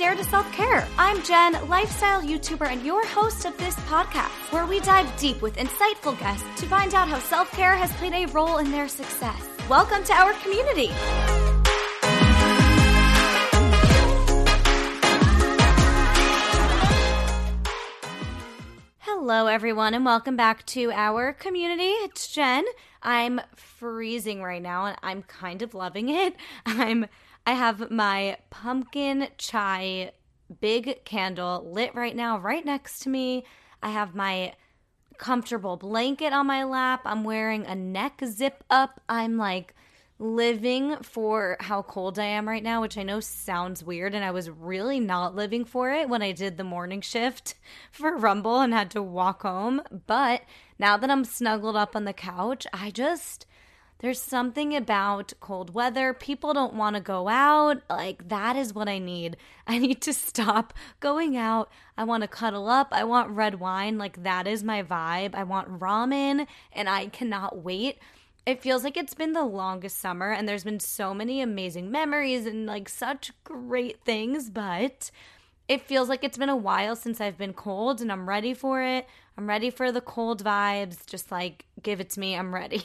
Dare to Self-Care. I'm Jen, lifestyle YouTuber and your host of this podcast, where we dive deep with insightful guests to find out how self-care has played a role in their success. Welcome to our community. Hello, everyone, and welcome back to our community. It's Jen. I'm freezing right now, and I'm kind of loving it. I have my pumpkin chai big candle lit right now, right next to me. I have my comfortable blanket on my lap. I'm wearing a neck zip up. I'm like living for how cold I am right now, which I know sounds weird, and I was really not living for it when I did the morning shift for Rumble and had to walk home. But now that I'm snuggled up on the couch, there's something about cold weather. People don't want to go out. Like, that is what I need. I need to stop going out. I want to cuddle up. I want red wine. Like, that is my vibe. I want ramen, and I cannot wait. It feels like it's been the longest summer, and there's been so many amazing memories and like such great things, but it feels like it's been a while since I've been cold, and I'm ready for it. I'm ready for the cold vibes. Just like, give it to me. I'm ready.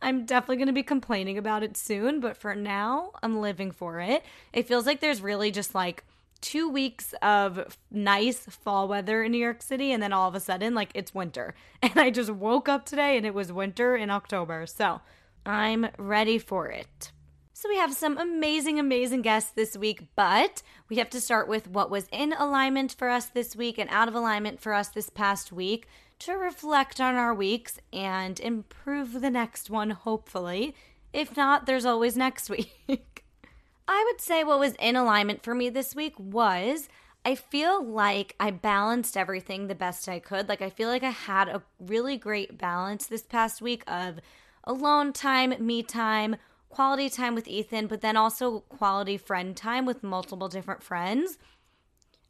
I'm definitely going to be complaining about it soon, but for now, I'm living for it. It feels like there's really just like 2 weeks of nice fall weather in New York City, and then all of a sudden, like, it's winter. And I just woke up today and it was winter in October. So I'm ready for it. So we have some amazing, amazing guests this week, but we have to start with what was in alignment for us this week and out of alignment for us this past week to reflect on our weeks and improve the next one, hopefully. If not, there's always next week. I would say what was in alignment for me this week was I feel like I balanced everything the best I could. Like, I feel like I had a really great balance this past week of alone time, me time, quality time with Ethan, but then also quality friend time with multiple different friends.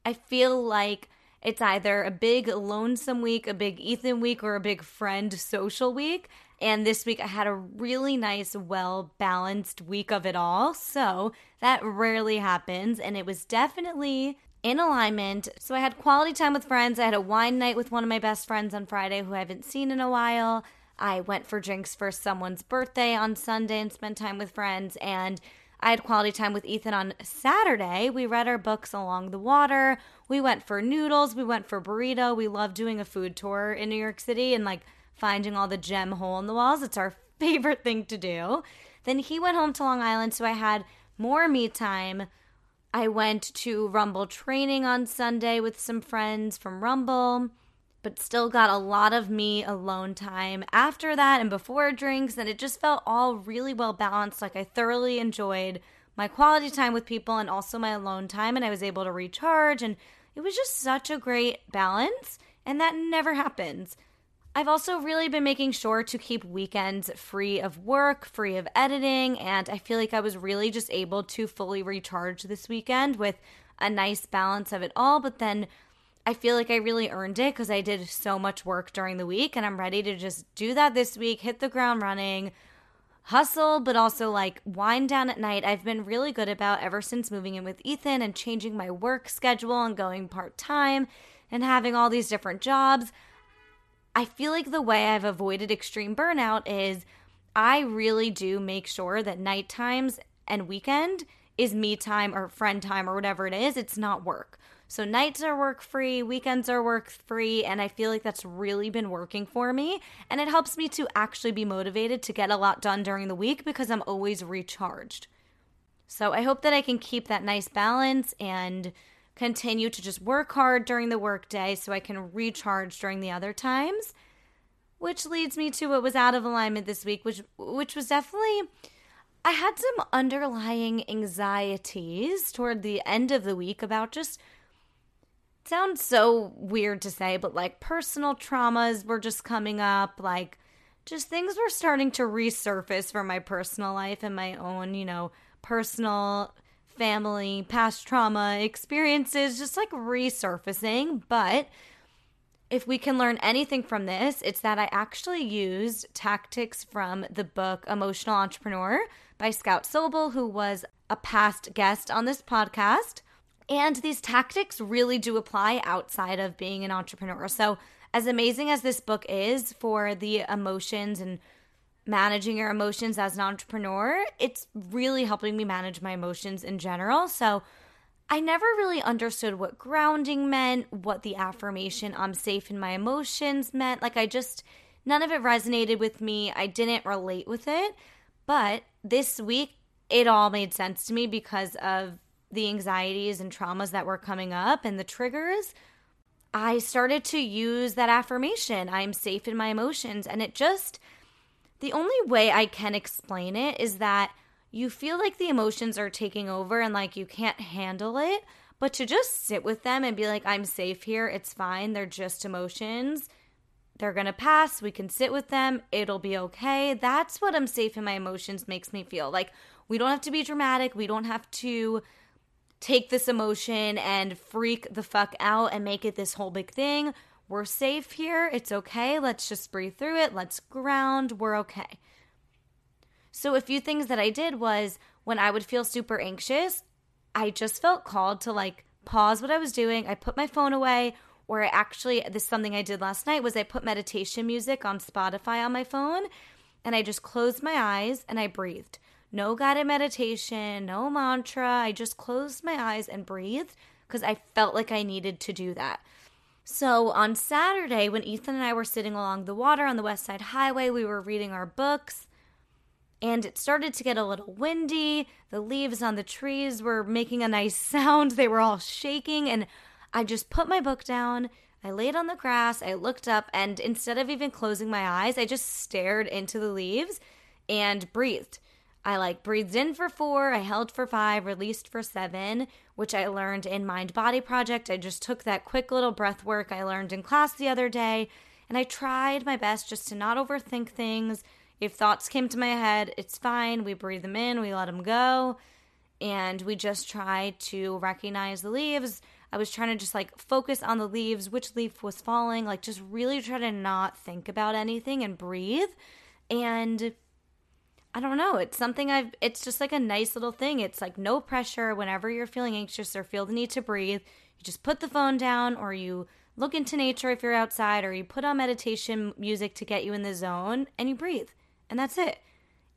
I feel like it's either a big lonesome week, a big Ethan week, or a big friend social week. And this week I had a really nice, well-balanced week of it all. So that rarely happens, and it was definitely in alignment. So I had quality time with friends. I had a wine night with one of my best friends on Friday who I haven't seen in a while. I went for drinks for someone's birthday on Sunday and spent time with friends. And I had quality time with Ethan on Saturday. We read our books along the water. We went for noodles. We went for burrito. We love doing a food tour in New York City and like finding all the gem hole in the walls. It's our favorite thing to do. Then he went home to Long Island, so I had more me time. I went to Rumble training on Sunday with some friends from Rumble, but still got a lot of me alone time after that and before drinks, and it just felt all really well balanced. Like, I thoroughly enjoyed my quality time with people and also my alone time, and I was able to recharge, and it was just such a great balance, and that never happens. I've also really been making sure to keep weekends free of work, free of editing, and I feel like I was really just able to fully recharge this weekend with a nice balance of it all, but then I feel like I really earned it because I did so much work during the week, and I'm ready to just do that this week, hit the ground running, hustle, but also like wind down at night. I've been really good about ever since moving in with Ethan and changing my work schedule and going part-time and having all these different jobs. I feel like the way I've avoided extreme burnout is I really do make sure that night times and weekend is me time or friend time or whatever it is. It's not work. So nights are work-free, weekends are work-free, and I feel like that's really been working for me. And it helps me to actually be motivated to get a lot done during the week because I'm always recharged. So I hope that I can keep that nice balance and continue to just work hard during the workday so I can recharge during the other times, which leads me to what was out of alignment this week, which was definitely, I had some underlying anxieties toward the end of the week about just, sounds so weird to say, but like personal traumas were just coming up, like just things were starting to resurface from my personal life and my own, you know, personal family, past trauma experiences, just like resurfacing. But if we can learn anything from this, it's that I actually used tactics from the book Emotional Entrepreneur by Scout Sobel, who was a past guest on this podcast. And these tactics really do apply outside of being an entrepreneur. So as amazing as this book is for the emotions and managing your emotions as an entrepreneur, it's really helping me manage my emotions in general. So I never really understood what grounding meant, what the affirmation "I'm safe in my emotions" meant. Like, I just, none of it resonated with me. I didn't relate with it. But this week, it all made sense to me because of the anxieties and traumas that were coming up and the triggers. I started to use that affirmation, "I'm safe in my emotions." And it just, the only way I can explain it is that you feel like the emotions are taking over and like you can't handle it, but to just sit with them and be like, I'm safe here, it's fine, they're just emotions, they're going to pass, we can sit with them, it'll be okay. That's what "I'm safe in my emotions" makes me feel. Like, we don't have to be dramatic, we don't have to take this emotion and freak the fuck out and make it this whole big thing. We're safe here, it's okay, let's just breathe through it, let's ground, we're okay. So a few things that I did was, when I would feel super anxious, I just felt called to like pause what I was doing. I put my phone away, or I actually, this is something I did last night, was I put meditation music on Spotify on my phone and I just closed my eyes and I breathed. No guided meditation, no mantra. I just closed my eyes and breathed because I felt like I needed to do that. So on Saturday, when Ethan and I were sitting along the water on the West Side Highway, we were reading our books. And it started to get a little windy. The leaves on the trees were making a nice sound. They were all shaking. And I just put my book down. I laid on the grass. I looked up. And instead of even closing my eyes, I just stared into the leaves and breathed. I like breathed in for 4. I held for 5, released for 7, which I learned in Mind Body Project. I just took that quick little breath work I learned in class the other day. And I tried my best just to not overthink things. If thoughts came to my head, it's fine. We breathe them in, we let them go, and we just try to recognize the leaves. I was trying to just like focus on the leaves, which leaf was falling, like just really try to not think about anything and breathe. And I don't know, it's something it's just like a nice little thing. It's like no pressure. Whenever you're feeling anxious or feel the need to breathe, you just put the phone down, or you look into nature if you're outside, or you put on meditation music to get you in the zone, and you breathe. And that's it.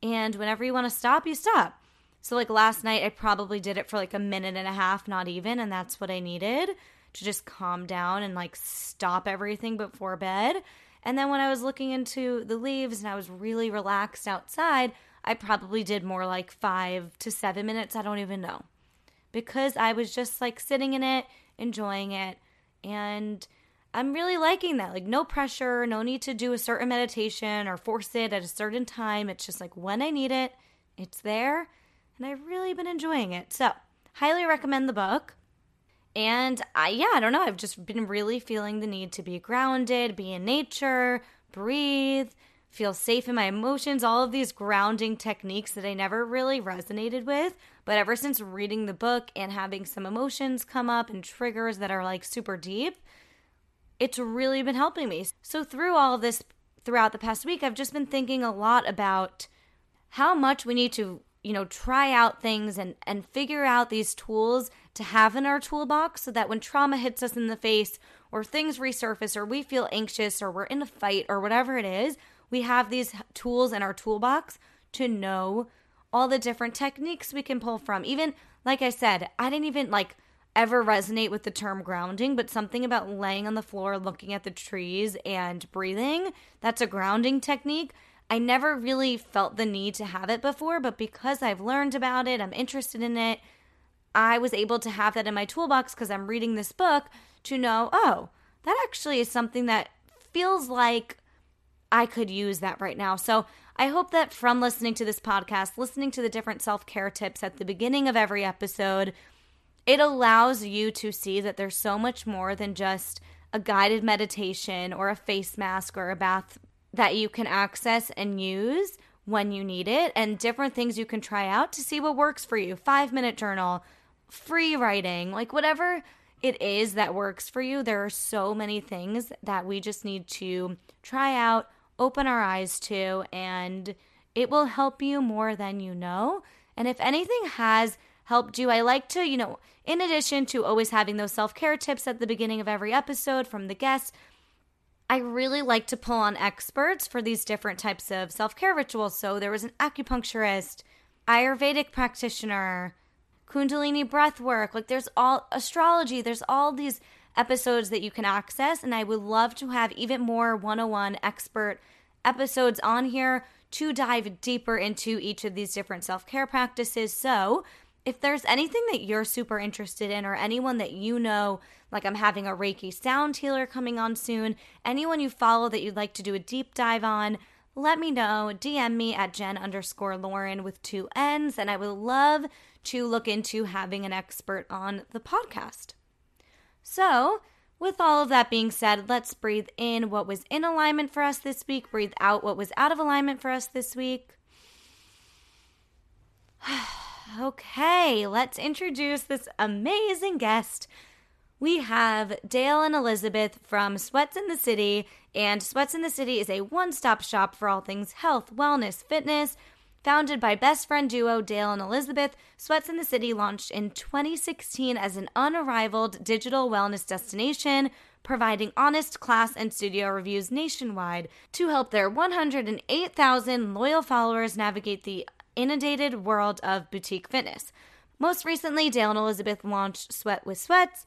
And whenever you want to stop, you stop. So like last night, I probably did it for like a minute and a half, not even. And that's what I needed to just calm down and like stop everything before bed. And then when I was looking into the leaves and I was really relaxed outside, I probably did more like 5 to 7 minutes. I don't even know, because I was just like sitting in it, enjoying it. And I'm really liking that. Like, no pressure, no need to do a certain meditation or force it at a certain time. It's just like when I need it, it's there. And I've really been enjoying it. So highly recommend the book. And I don't know. I've just been really feeling the need to be grounded, be in nature, breathe, feel safe in my emotions, all of these grounding techniques that I never really resonated with. But ever since reading the book and having some emotions come up and triggers that are like super deep, it's really been helping me. So through all of this, throughout the past week, I've just been thinking a lot about how much we need to, try out things and figure out these tools to have in our toolbox, so that when trauma hits us in the face, or things resurface, or we feel anxious, or we're in a fight, or whatever it is, we have these tools in our toolbox to know all the different techniques we can pull from. Even, like I said, I didn't even ever resonate with the term grounding, but something about laying on the floor, looking at the trees and breathing, that's a grounding technique. I never really felt the need to have it before, but because I've learned about it, I'm interested in it, I was able to have that in my toolbox because I'm reading this book to know, oh, that actually is something that feels like I could use that right now. So I hope that from listening to this podcast, listening to the different self-care tips at the beginning of every episode, it allows you to see that there's so much more than just a guided meditation or a face mask or a bath that you can access and use when you need it, and different things you can try out to see what works for you. 5-minute journal, free writing, like whatever it is that works for you. There are so many things that we just need to try out, open our eyes to, and it will help you more than you know. And if anything has helped you. I like to, you know, in addition to always having those self-care tips at the beginning of every episode from the guests, I really like to pull on experts for these different types of self-care rituals. So there was an acupuncturist, Ayurvedic practitioner, Kundalini breath work. Like there's all astrology. There's all these episodes that you can access. And I would love to have even more 101 expert episodes on here to dive deeper into each of these different self-care practices. So if there's anything that you're super interested in, or anyone that you know, like I'm having a Reiki sound healer coming on soon, anyone you follow that you'd like to do a deep dive on, let me know. DM me at Jen_Lauren with 2 N's, and I would love to look into having an expert on the podcast. So with all of that being said, let's breathe in what was in alignment for us this week, breathe out what was out of alignment for us this week. Okay, let's introduce this amazing guest. We have Dale and Elizabeth from Sweats in the City, and Sweats in the City is a one-stop shop for all things health, wellness, fitness. Founded by best friend duo Dale and Elizabeth, Sweats in the City launched in 2016 as an unrivaled digital wellness destination, providing honest class and studio reviews nationwide to help their 108,000 loyal followers navigate the inundated world of boutique fitness. Most recently, Dale and Elizabeth launched Sweat with Sweats,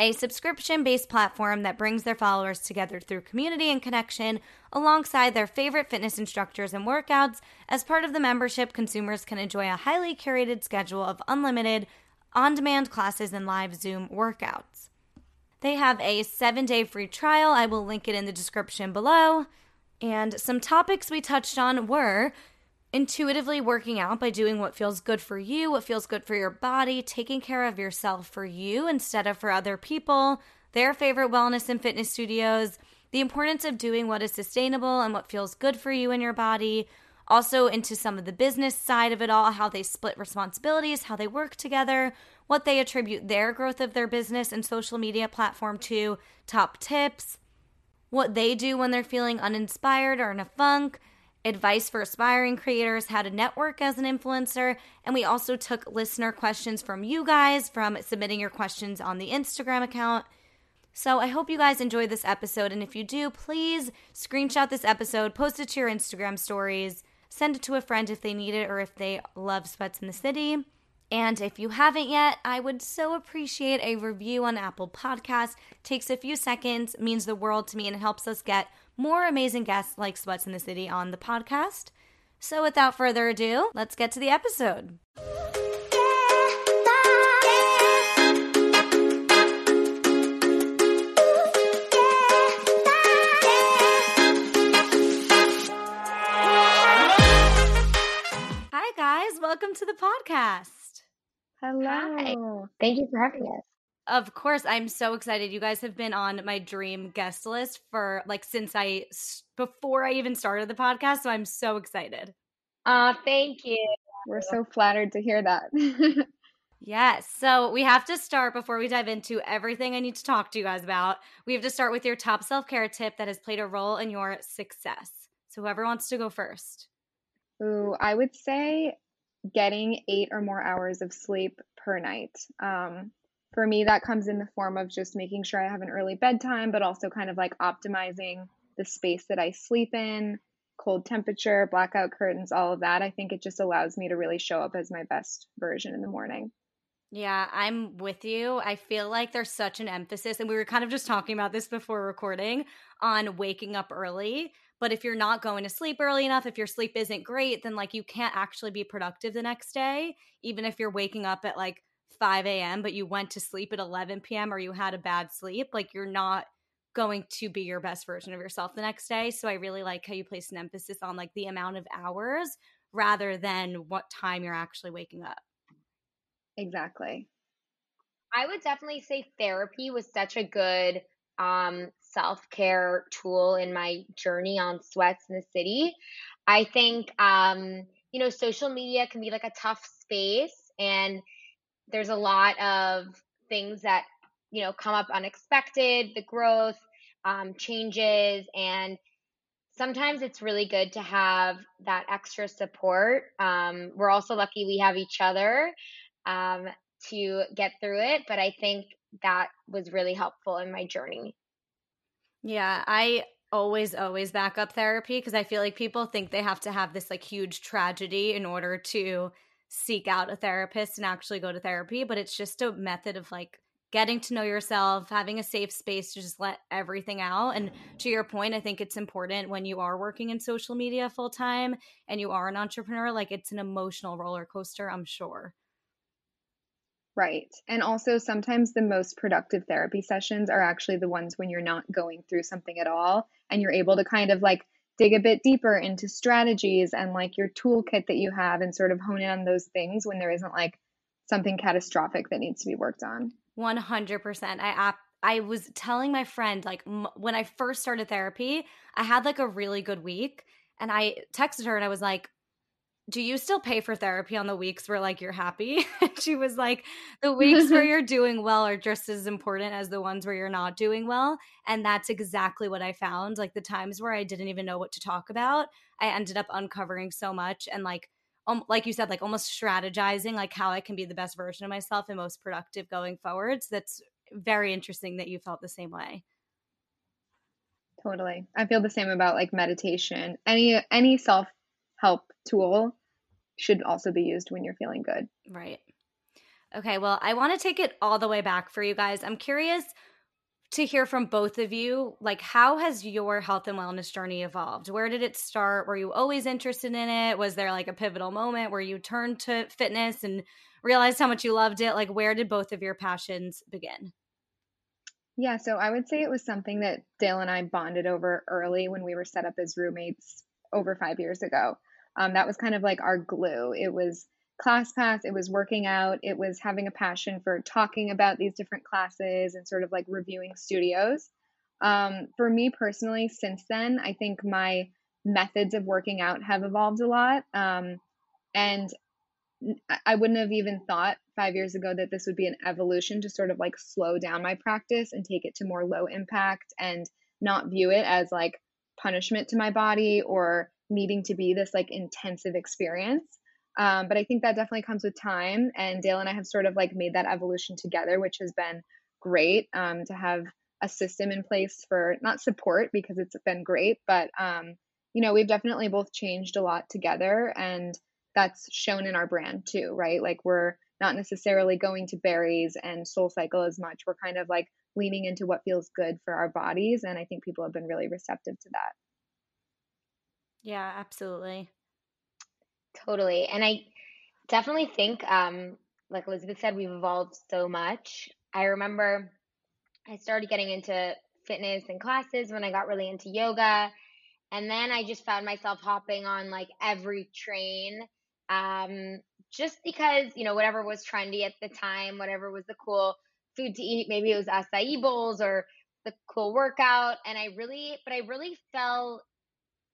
a subscription-based platform that brings their followers together through community and connection alongside their favorite fitness instructors and workouts. As part of the membership, consumers can enjoy a highly curated schedule of unlimited, on-demand classes and live Zoom workouts. They have a 7-day free trial. I will link it in the description below. And some topics we touched on were intuitively working out by doing what feels good for you, what feels good for your body, taking care of yourself for you instead of for other people, their favorite wellness and fitness studios, the importance of doing what is sustainable and what feels good for you and your body, also into some of the business side of it all, how they split responsibilities, how they work together, what they attribute their growth of their business and social media platform to, top tips, what they do when they're feeling uninspired or in a funk, advice for aspiring creators, how to network as an influencer, and we also took listener questions from you guys from submitting your questions on the Instagram account. So I hope you guys enjoyed this episode, and if you do, please screenshot this episode, post it to your Instagram stories, send it to a friend if they need it or if they love Sweats in the City. And if you haven't yet, I would so appreciate a review on Apple Podcasts. Takes a few seconds, means the world to me, and it helps us get more amazing guests like Sweats in the City on the podcast. So without further ado, let's get to the episode. Hi guys, welcome to the podcast. Hello. Hi. Thank you for having us. Of course, I'm so excited. You guys have been on my dream guest list for before I even started the podcast. So I'm so excited. Thank you. We're so flattered to hear that. Yes. So we have to start, before we dive into everything I need to talk to you guys about, we have to start with your top self-care tip that has played a role in your success. So whoever wants to go first. Ooh, I would say getting 8 or more hours of sleep per night. For me, that comes in the form of just making sure I have an early bedtime, but also kind of like optimizing the space that I sleep in, cold temperature, blackout curtains, all of that. I think it just allows me to really show up as my best version in the morning. Yeah, I'm with you. I feel like there's such an emphasis, and we were kind of just talking about this before recording, on waking up early. But if you're not going to sleep early enough, if your sleep isn't great, then like you can't actually be productive the next day, even if you're waking up at like 5 a.m., but you went to sleep at 11 p.m. or you had a bad sleep, like you're not going to be your best version of yourself the next day. So I really like how you place an emphasis on like the amount of hours rather than what time you're actually waking up. Exactly. I would definitely say therapy was such a good self-care tool in my journey on Sweats in the City. I think, you know, social media can be like a tough space, and there's a lot of things that, you know, come up unexpected, the growth, changes, and sometimes it's really good to have that extra support. We're also lucky we have each other. to get through it. But I think that was really helpful in my journey. Yeah, I always back up therapy because I feel like people think they have to have this like huge tragedy in order to seek out a therapist and actually go to therapy. But it's just a method of like getting to know yourself, having a safe space to just let everything out. And to your point, I think it's important when you are working in social media full time and you are an entrepreneur, like it's an emotional roller coaster, I'm sure. Right. And also sometimes the most productive therapy sessions are actually the ones when you're not going through something at all and you're able to kind of like dig a bit deeper into strategies and like your toolkit that you have and sort of hone in on those things when there isn't like something catastrophic that needs to be worked on. 100%. I was telling my friend, like when I first started therapy, I had like a really good week and I texted her and I was like, do you still pay for therapy on the weeks where like you're happy? She was like, the weeks where you're doing well are just as important as the ones where you're not doing well. And that's exactly what I found. Like the times where I didn't even know what to talk about, I ended up uncovering so much and like you said, like almost strategizing like how I can be the best version of myself and most productive going forward. So that's very interesting that you felt the same way. Totally. I feel the same about like meditation. Any self-help tool should also be used when you're feeling good. Right. Okay. Well, I want to take it all the way back for you guys. I'm curious to hear from both of you, like how has your health and wellness journey evolved? Where did it start? Were you always interested in it? Was there like a pivotal moment where you turned to fitness and realized how much you loved it? Like where did both of your passions begin? Yeah. So I would say it was something that Dale and I bonded over early when we were set up as roommates over 5 years ago. That was kind of like our glue. It was ClassPass, it was working out, it was having a passion for talking about these different classes and sort of like reviewing studios. For me personally, since then, I think my methods of working out have evolved a lot. And I wouldn't have even thought 5 years ago that this would be an evolution to sort of like slow down my practice and take it to more low impact and not view it as like punishment to my body or needing to be this like intensive experience. But I think that definitely comes with time, and Dale and I have sort of like made that evolution together, which has been great to have a system in place for not support because it's been great, but you know, we've definitely both changed a lot together, and that's shown in our brand too, right? Like we're not necessarily going to berries and SoulCycle as much. We're kind of like leaning into what feels good for our bodies, and I think people have been really receptive to that. Yeah, absolutely. Totally. And I definitely think, like Elizabeth said, we've evolved so much. I remember I started getting into fitness and classes when I got really into yoga. And then I just found myself hopping on like every train just because, you know, whatever was trendy at the time, whatever was the cool food to eat, maybe it was acai bowls or the cool workout. And I really fell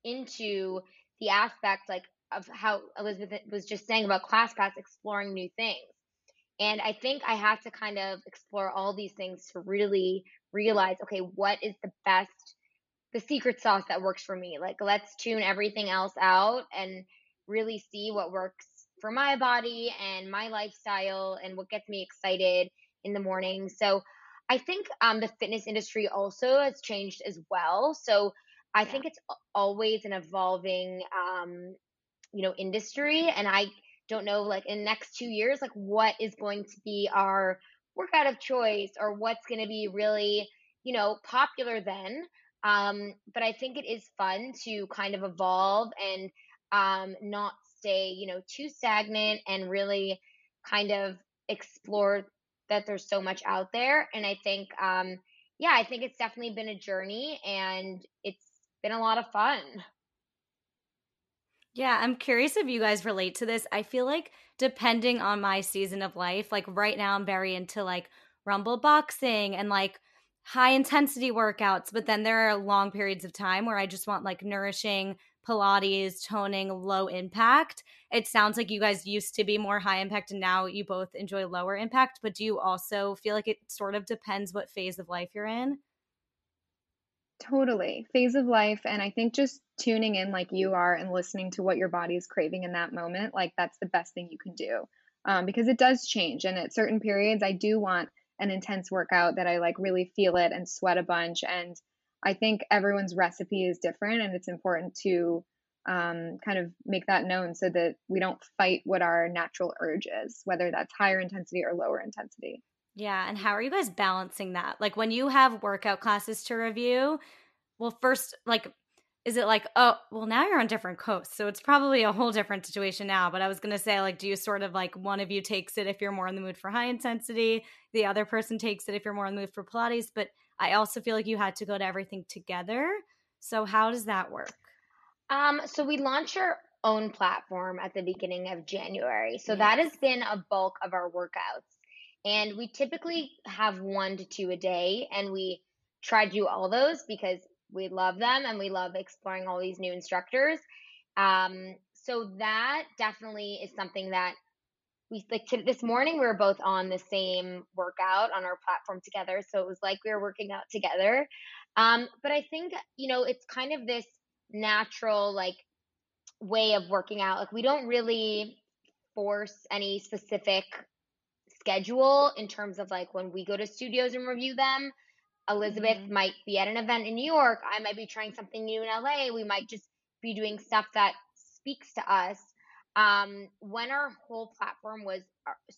into the aspect like of how Elizabeth was just saying about ClassPass, exploring new things. And I think I had to kind of explore all these things to really realize, okay, what is the secret sauce that works for me? Like, let's tune everything else out and really see what works for my body and my lifestyle and what gets me excited in the morning. So I think the fitness industry also has changed as well. So I think it's always an evolving you know, industry. And I don't know, like in the next 2 years, like what is going to be our workout of choice or what's going to be really, you know, popular then. But I think it is fun to kind of evolve and not stay, you know, too stagnant and really kind of explore that there's so much out there. And I think, I think it's definitely been a journey and it's been a lot of fun. Yeah, I'm curious if you guys relate to this. I feel like depending on my season of life, like right now I'm very into like Rumble boxing and like high intensity workouts, but then there are long periods of time where I just want like nourishing Pilates, toning, low impact. It sounds like you guys used to be more high impact and now you both enjoy lower impact, but do you also feel like it sort of depends what phase of life you're in? Totally. Phase of life. And I think just tuning in like you are and listening to what your body is craving in that moment, like that's the best thing you can do. because it does change. And at certain periods, I do want an intense workout that I like really feel it and sweat a bunch. And I think everyone's recipe is different, and it's important to kind of make that known so that we don't fight what our natural urge is, whether that's higher intensity or lower intensity. Yeah. And how are you guys balancing that? Like when you have workout classes to review, well, first, like, is it like, oh, well, now you're on different coasts, so it's probably a whole different situation now. But I was going to say, like, do you sort of like one of you takes it if you're more in the mood for high intensity, the other person takes it if you're more in the mood for Pilates? But I also feel like you had to go to everything together. So how does that work? So we launched our own platform at the beginning of January. So that has been a bulk of our workouts. And we typically have 1 to 2 a day. And we try to do all those because we love them and we love exploring all these new instructors. So that definitely is something that we like. This morning, we were both on the same workout on our platform together. So it was like we were working out together. But I think, you know, it's kind of this natural like way of working out. Like we don't really force any specific schedule in terms of like when we go to studios and review them. Elizabeth might be at an event in New York. I might be trying something new in LA. We might just be doing stuff that speaks to us. When our whole platform was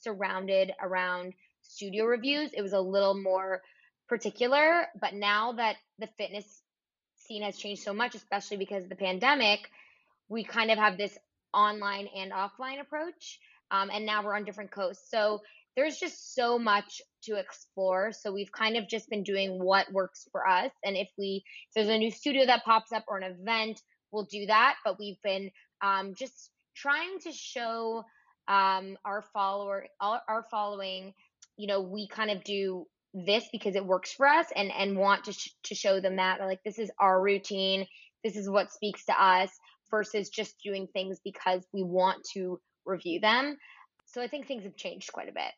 surrounded around studio reviews, it was a little more particular. But now that the fitness scene has changed so much, especially because of the pandemic, we kind of have this online and offline approach. And now we're on different coasts. So there's just so much to explore. So we've kind of just been doing what works for us. And if there's a new studio that pops up or an event, we'll do that. But we've been just trying to show our following, you know, we kind of do this because it works for us and want to show them that like, this is our routine. This is what speaks to us versus just doing things because we want to review them. So I think things have changed quite a bit.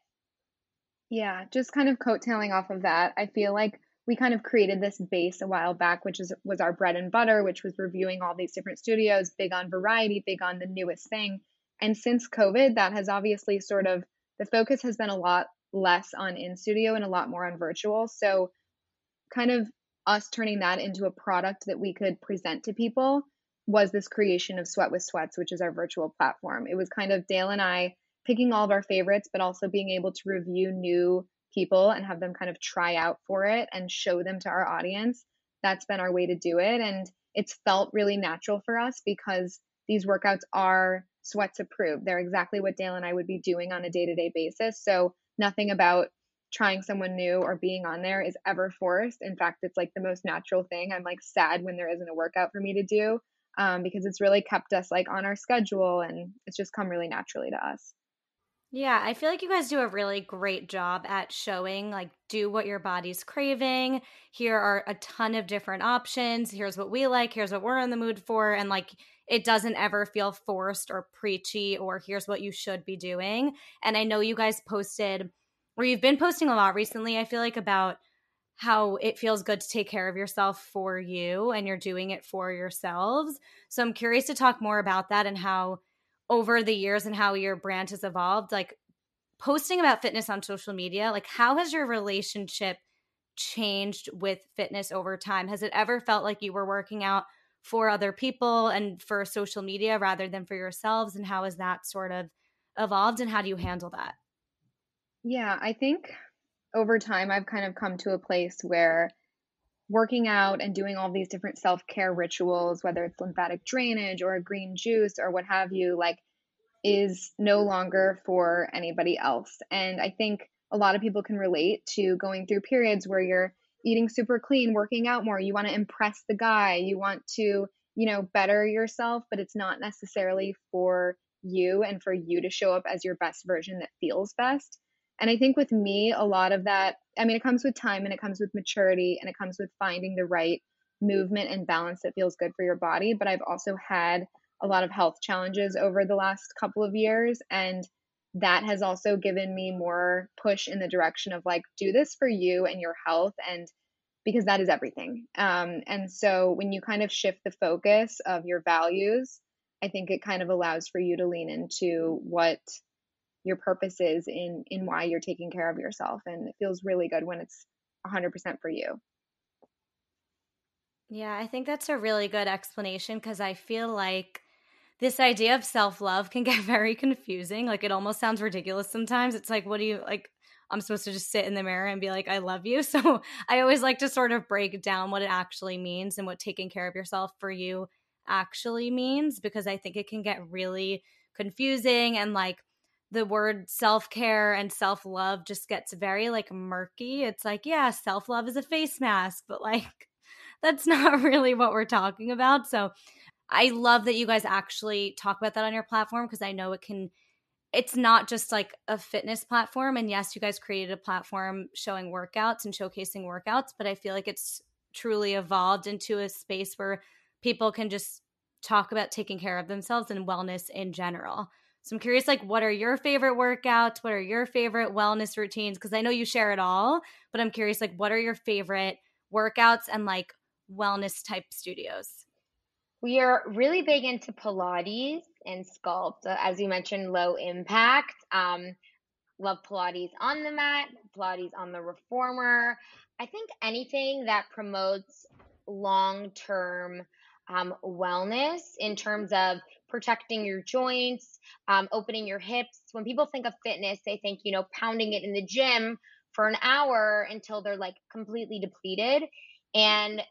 Yeah, just kind of coattailing off of that. I feel like we kind of created this base a while back, which was our bread and butter, which was reviewing all these different studios, big on variety, big on the newest thing. And since COVID, that has obviously sort of, the focus has been a lot less on in-studio and a lot more on virtual. So kind of us turning that into a product that we could present to people was this creation of Sweat with Sweats, which is our virtual platform. It was kind of Dale and I picking all of our favorites, but also being able to review new people and have them kind of try out for it and show them to our audience. That's been our way to do it. And it's felt really natural for us because these workouts are Sweats approved. They're exactly what Dale and I would be doing on a day-to-day basis. So nothing about trying someone new or being on there is ever forced. In fact, it's like the most natural thing. I'm like sad when there isn't a workout for me to do because it's really kept us like on our schedule and it's just come really naturally to us. Yeah, I feel like you guys do a really great job at showing, like, do what your body's craving. Here are a ton of different options. Here's what we like. Here's what we're in the mood for. And, like, it doesn't ever feel forced or preachy or here's what you should be doing. And I know you guys posted – or you've been posting a lot recently, I feel like, about how it feels good to take care of yourself for you and you're doing it for yourselves. So I'm curious to talk more about that and how – over the years and how your brand has evolved, like posting about fitness on social media, like how has your relationship changed with fitness over time? Has it ever felt like you were working out for other people and for social media rather than for yourselves? And how has that sort of evolved and how do you handle that? Yeah, I think over time I've kind of come to a place where working out and doing all these different self-care rituals, whether it's lymphatic drainage or a green juice or what have you, like is no longer for anybody else. And I think a lot of people can relate to going through periods where you're eating super clean, working out more, you want to impress the guy, you want to, you know, better yourself, but it's not necessarily for you and for you to show up as your best version that feels best. And I think with me, a lot of that, I mean, it comes with time and it comes with maturity and it comes with finding the right movement and balance that feels good for your body. But I've also had a lot of health challenges over the last couple of years. And that has also given me more push in the direction of like, do this for you and your health. And because that is everything. And so when you kind of shift the focus of your values, I think it kind of allows for you to lean into what your purpose is in why you're taking care of yourself. And it feels really good when it's 100% for you. Yeah, I think that's a really good explanation, because I feel like this idea of self-love can get very confusing. Like, it almost sounds ridiculous sometimes. It's like, what do you, like, I'm supposed to just sit in the mirror and be like, I love you. So I always like to sort of break down what it actually means and what taking care of yourself for you actually means, because I think it can get really confusing, and like the word self-care and self-love just gets very like murky. It's like, yeah, self-love is a face mask, but like that's not really what we're talking about. So I love that you guys actually talk about that on your platform, because I know it can – it's not just like a fitness platform. And yes, you guys created a platform showing workouts and showcasing workouts, but I feel like it's truly evolved into a space where people can just talk about taking care of themselves and wellness in general. So I'm curious, like, what are your favorite workouts? What are your favorite wellness routines? Because I know you share it all, but I'm curious, like, what are your favorite workouts and like wellness type studios? We are really big into Pilates and sculpt, as you mentioned, low impact. Love Pilates on the mat, Pilates on the reformer. I think anything that promotes long-term wellness in terms of protecting your joints, opening your hips. When people think of fitness, they think, you know, pounding it in the gym for an hour until they're like completely depleted. And,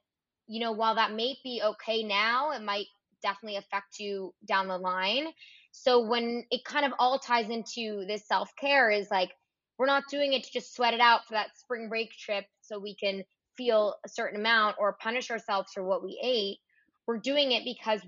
you know, while that may be okay now, it might definitely affect you down the line. So when it kind of all ties into this self-care is like, we're not doing it to just sweat it out for that spring break trip so we can feel a certain amount or punish ourselves for what we ate. We're doing it because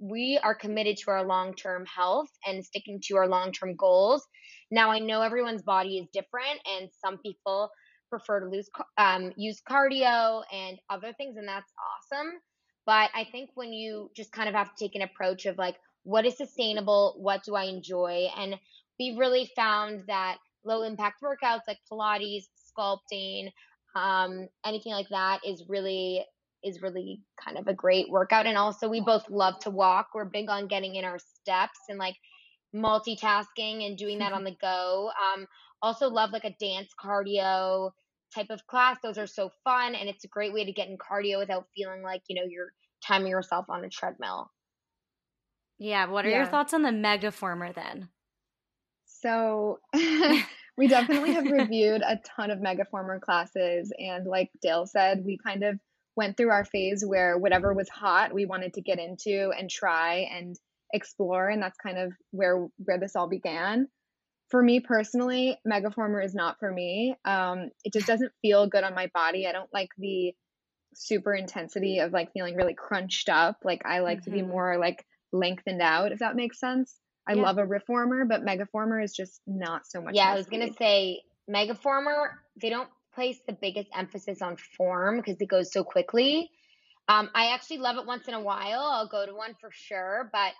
we are committed to our long-term health and sticking to our long-term goals. Now, I know everyone's body is different, and some people prefer to use cardio and other things, and that's awesome. But I think when you just kind of have to take an approach of like, what is sustainable? What do I enjoy? And we've really found that low impact workouts like Pilates, sculpting, anything like that is really kind of a great workout. And also we both love to walk. We're big on getting in our steps and like multitasking and doing that on the go. Also love like a dance cardio type of class. Those are so fun, and it's a great way to get in cardio without feeling like, you know, you're timing yourself on a treadmill. Yeah. What are your thoughts on the mega former then? So we definitely have reviewed a ton of mega former classes, and like Dale said, we kind of went through our phase where whatever was hot we wanted to get into and try and explore, and that's kind of where this all began. For me personally, Megaformer is not for me. It just doesn't feel good on my body. I don't like the super intensity of like feeling really crunched up. Like I like to be more like lengthened out, if that makes sense. I love a reformer, but Megaformer is just not so much. Yeah, I was gonna say Megaformer, they don't place the biggest emphasis on form because it goes so quickly. I actually love it once in a while. I'll go to one for sure, but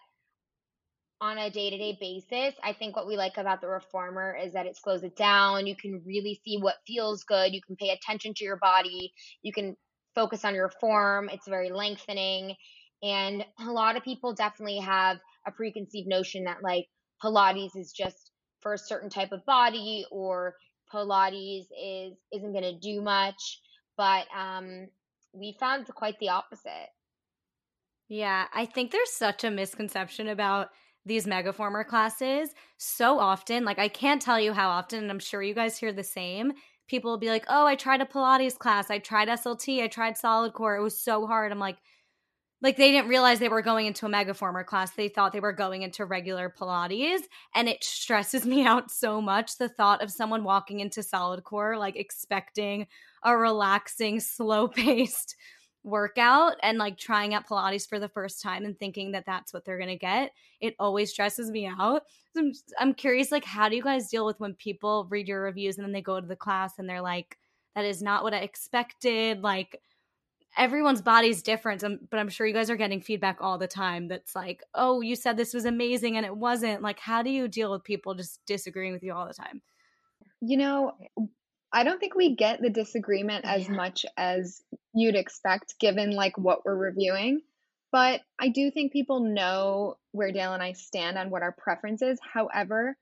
on a day-to-day basis, I think what we like about the reformer is that it slows it down. You can really see what feels good. You can pay attention to your body. You can focus on your form. It's very lengthening. And a lot of people definitely have a preconceived notion that like Pilates is just for a certain type of body, or Pilates isn't going to do much. But we found quite the opposite. Yeah, I think there's such a misconception about these Megaformer classes so often. Like, I can't tell you how often, and I'm sure you guys hear the same. People will be like, oh, I tried a Pilates class. I tried SLT. I tried solid core. It was so hard. I'm like they didn't realize they were going into a Megaformer class. They thought they were going into regular Pilates, and it stresses me out so much, the thought of someone walking into solid core, like expecting a relaxing, slow-paced workout and like trying out Pilates for the first time and thinking that that's what they're going to get. It always stresses me out. So I'm curious, like, how do you guys deal with when people read your reviews and then they go to the class and they're like, that is not what I expected? Like, everyone's body's different, but I'm sure you guys are getting feedback all the time that's like, oh, you said this was amazing and it wasn't. Like, how do you deal with people just disagreeing with you all the time? You know, I don't think we get the disagreement as much as you'd expect given like what we're reviewing. But I do think people know where Dale and I stand on what our preference is. However,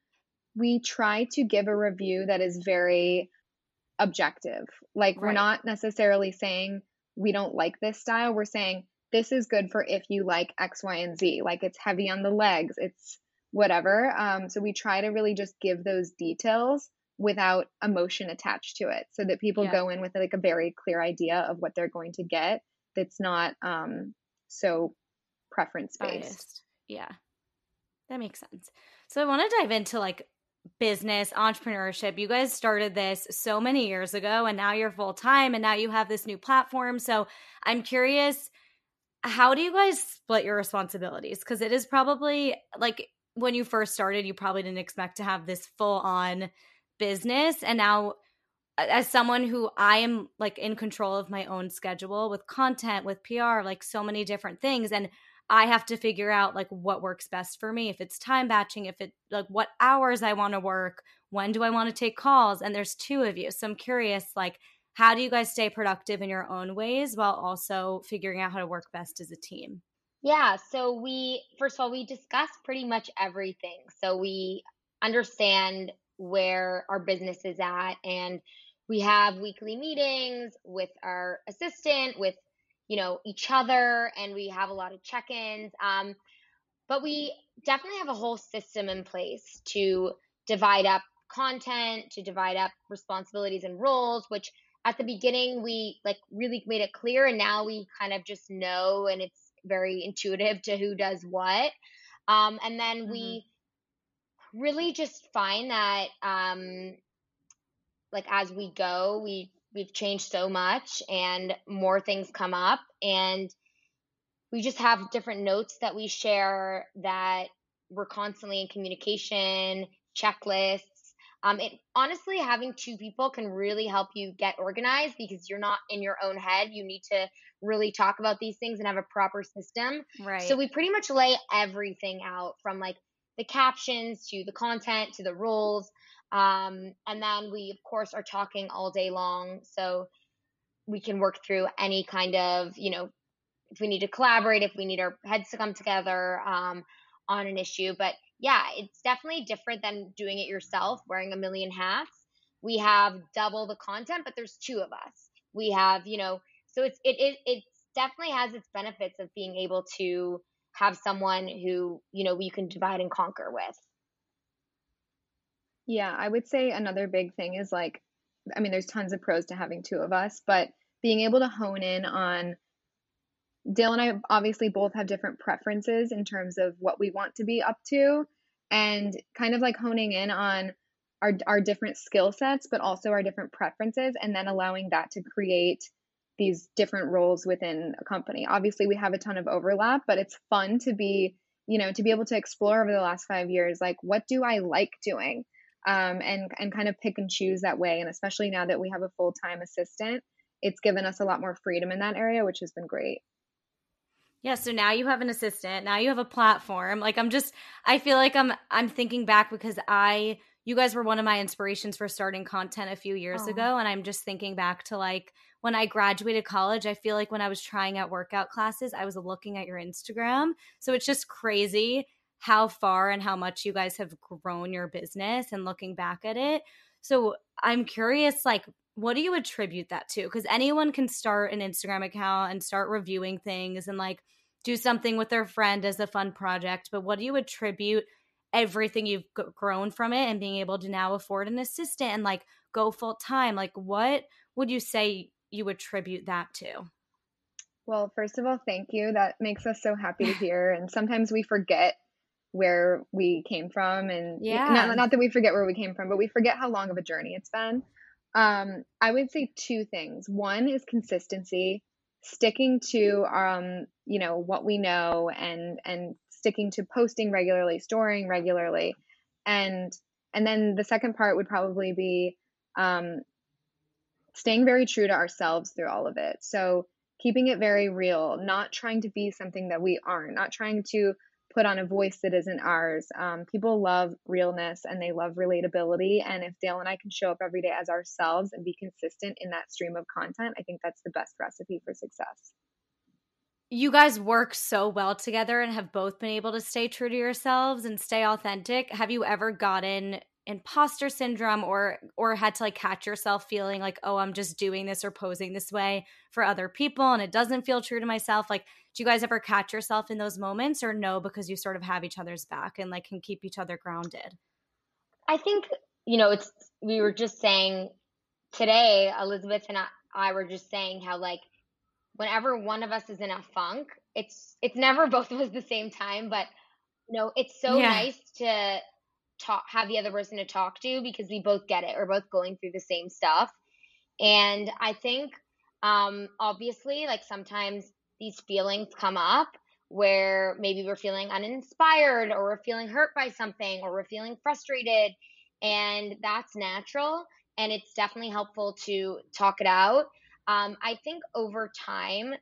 we try to give a review that is very objective. Like, right. We're not necessarily saying we don't like this style. We're saying this is good for if you like X, Y, and Z. Like, it's heavy on the legs. It's whatever. So we try to really just give those details without emotion attached to it, so that people go in with like a very clear idea of what they're going to get. That's not so preference based. Yeah, that makes sense. So I want to dive into like business, entrepreneurship. You guys started this so many years ago, and now you're full time, and now you have this new platform. So I'm curious, how do you guys split your responsibilities? Because it is probably like when you first started, you probably didn't expect to have this full on business. And now, as someone who I am like in control of my own schedule with content, with PR, like so many different things, and I have to figure out like what works best for me, if it's time batching, if it like what hours I want to work, when do I want to take calls. And there's two of you, so I'm curious, like, how do you guys stay productive in your own ways while also figuring out how to work best as a team? Yeah, so we, first of all, we discuss pretty much everything. So we understand where our business is at, and we have weekly meetings with our assistant, with, you know, each other, and we have a lot of check-ins. But we definitely have a whole system in place to divide up content, to divide up responsibilities and roles, which at the beginning we like really made it clear, and now we kind of just know, and it's very intuitive to who does what. And then we really just find that like as we go, we've changed so much, and more things come up, and we just have different notes that we share, that we're constantly in communication, checklists. It honestly, having two people can really help you get organized, because you're not in your own head. You need to really talk about these things and have a proper system. Right. So we pretty much lay everything out, from like the captions to the content to the roles. And then we, of course, are talking all day long, so we can work through any kind of, you know, if we need to collaborate, if we need our heads to come together on an issue. But yeah, it's definitely different than doing it yourself, wearing a million hats. We have double the content, but there's two of us. We have, you know, so it definitely has its benefits of being able to have someone who, you know, you can divide and conquer with. Yeah, I would say another big thing is like, I mean, there's tons of pros to having two of us, but being able to hone in on, Dale and I obviously both have different preferences in terms of what we want to be up to, and kind of like honing in on our different skill sets, but also our different preferences, and then allowing that to create these different roles within a company. Obviously, we have a ton of overlap, but it's fun to be, you know, to be able to explore over the last 5 years, like, what do I like doing? And kind of pick and choose that way. And especially now that we have a full-time assistant, it's given us a lot more freedom in that area, which has been great. Yeah. So now you have an assistant, now you have a platform. Like, I feel like I'm thinking back, because you guys were one of my inspirations for starting content a few years ago. And I'm just thinking back to like when I graduated college, I feel like when I was trying out workout classes, I was looking at your Instagram. So it's just crazy how far and how much you guys have grown your business and looking back at it. So I'm curious, like, what do you attribute that to? Because anyone can start an Instagram account and start reviewing things and like do something with their friend as a fun project. But what do you attribute everything you've grown from it and being able to now afford an assistant and like go full time? Like, what would you say you attribute that to? Well, first of all, thank you. That makes us so happy to hear. And sometimes we forget where we came from, and not that we forget where we came from, but we forget how long of a journey it's been. I would say two things. One is consistency, sticking to, you know, what we know, and sticking to posting regularly, storing regularly. And then the second part would probably be, staying very true to ourselves through all of it. So keeping it very real, not trying to be something that we aren't, not trying to put on a voice that isn't ours. People love realness and they love relatability. And if Dale and I can show up every day as ourselves and be consistent in that stream of content, I think that's the best recipe for success. You guys work so well together and have both been able to stay true to yourselves and stay authentic. Have you ever gotten imposter syndrome or had to like catch yourself feeling like, oh, I'm just doing this or posing this way for other people and it doesn't feel true to myself. Like, do you guys ever catch yourself in those moments, or no, because you sort of have each other's back and like can keep each other grounded? I think, you know, it's, we were just saying today, Elizabeth and I were just saying how like whenever one of us is in a funk, it's never both of us at the same time, but you know, it's so nice to have the other person to talk to, because we both get it. We're both going through the same stuff. And I think obviously like sometimes these feelings come up where maybe we're feeling uninspired, or we're feeling hurt by something, or we're feeling frustrated, and that's natural. And it's definitely helpful to talk it out. I think over time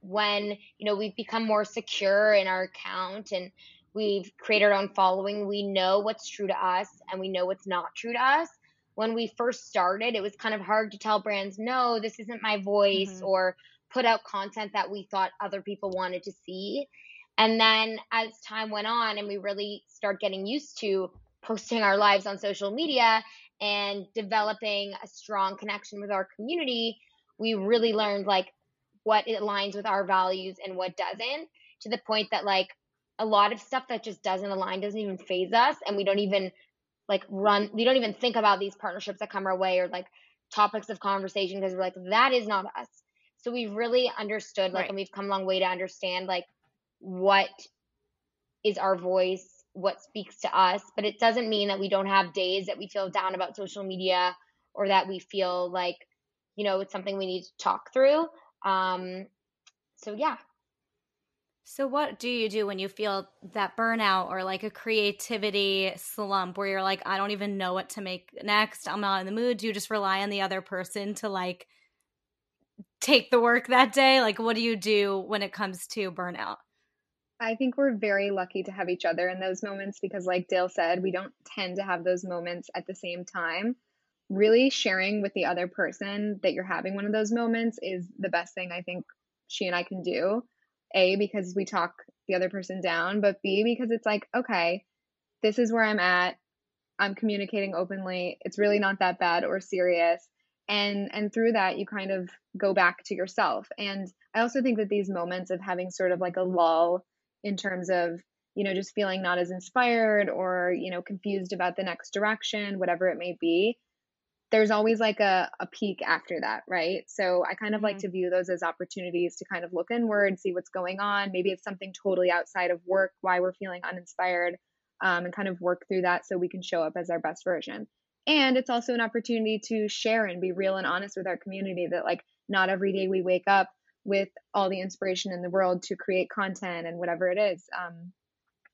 when, you know, we've become more secure in our account and we've created our own following, we know what's true to us and we know what's not true to us. When we first started, it was kind of hard to tell brands, no, this isn't my voice, or put out content that we thought other people wanted to see. And then as time went on and we really start getting used to posting our lives on social media and developing a strong connection with our community, we really learned like what aligns with our values and what doesn't, to the point that like a lot of stuff that just doesn't align doesn't even phase us, and we don't even like we don't even think about these partnerships that come our way or like topics of conversation, because we're like, that is not us. So we've really understood like, and we've come a long way to understand like what is our voice, what speaks to us. But it doesn't mean that we don't have days that we feel down about social media, or that we feel like, you know, it's something we need to talk through. So yeah. So what do you do when you feel that burnout or like a creativity slump where you're like, I don't even know what to make next, I'm not in the mood? Do you just rely on the other person to like take the work that day? Like, what do you do when it comes to burnout? I think we're very lucky to have each other in those moments, because like Dale said, we don't tend to have those moments at the same time. Really sharing with the other person that you're having one of those moments is the best thing I think she and I can do. A, because we talk the other person down, but B, because it's like, okay, this is where I'm at. I'm communicating openly. It's really not that bad or serious. And through that, you kind of go back to yourself. And I also think that these moments of having sort of like a lull in terms of, you know, just feeling not as inspired or, you know, confused about the next direction, whatever it may be, there's always like a peak after that, right? So I kind of like to view those as opportunities to kind of look inward, see what's going on. Maybe it's something totally outside of work, why we're feeling uninspired, and kind of work through that so we can show up as our best version. And it's also an opportunity to share and be real and honest with our community that like not every day we wake up with all the inspiration in the world to create content and whatever it is.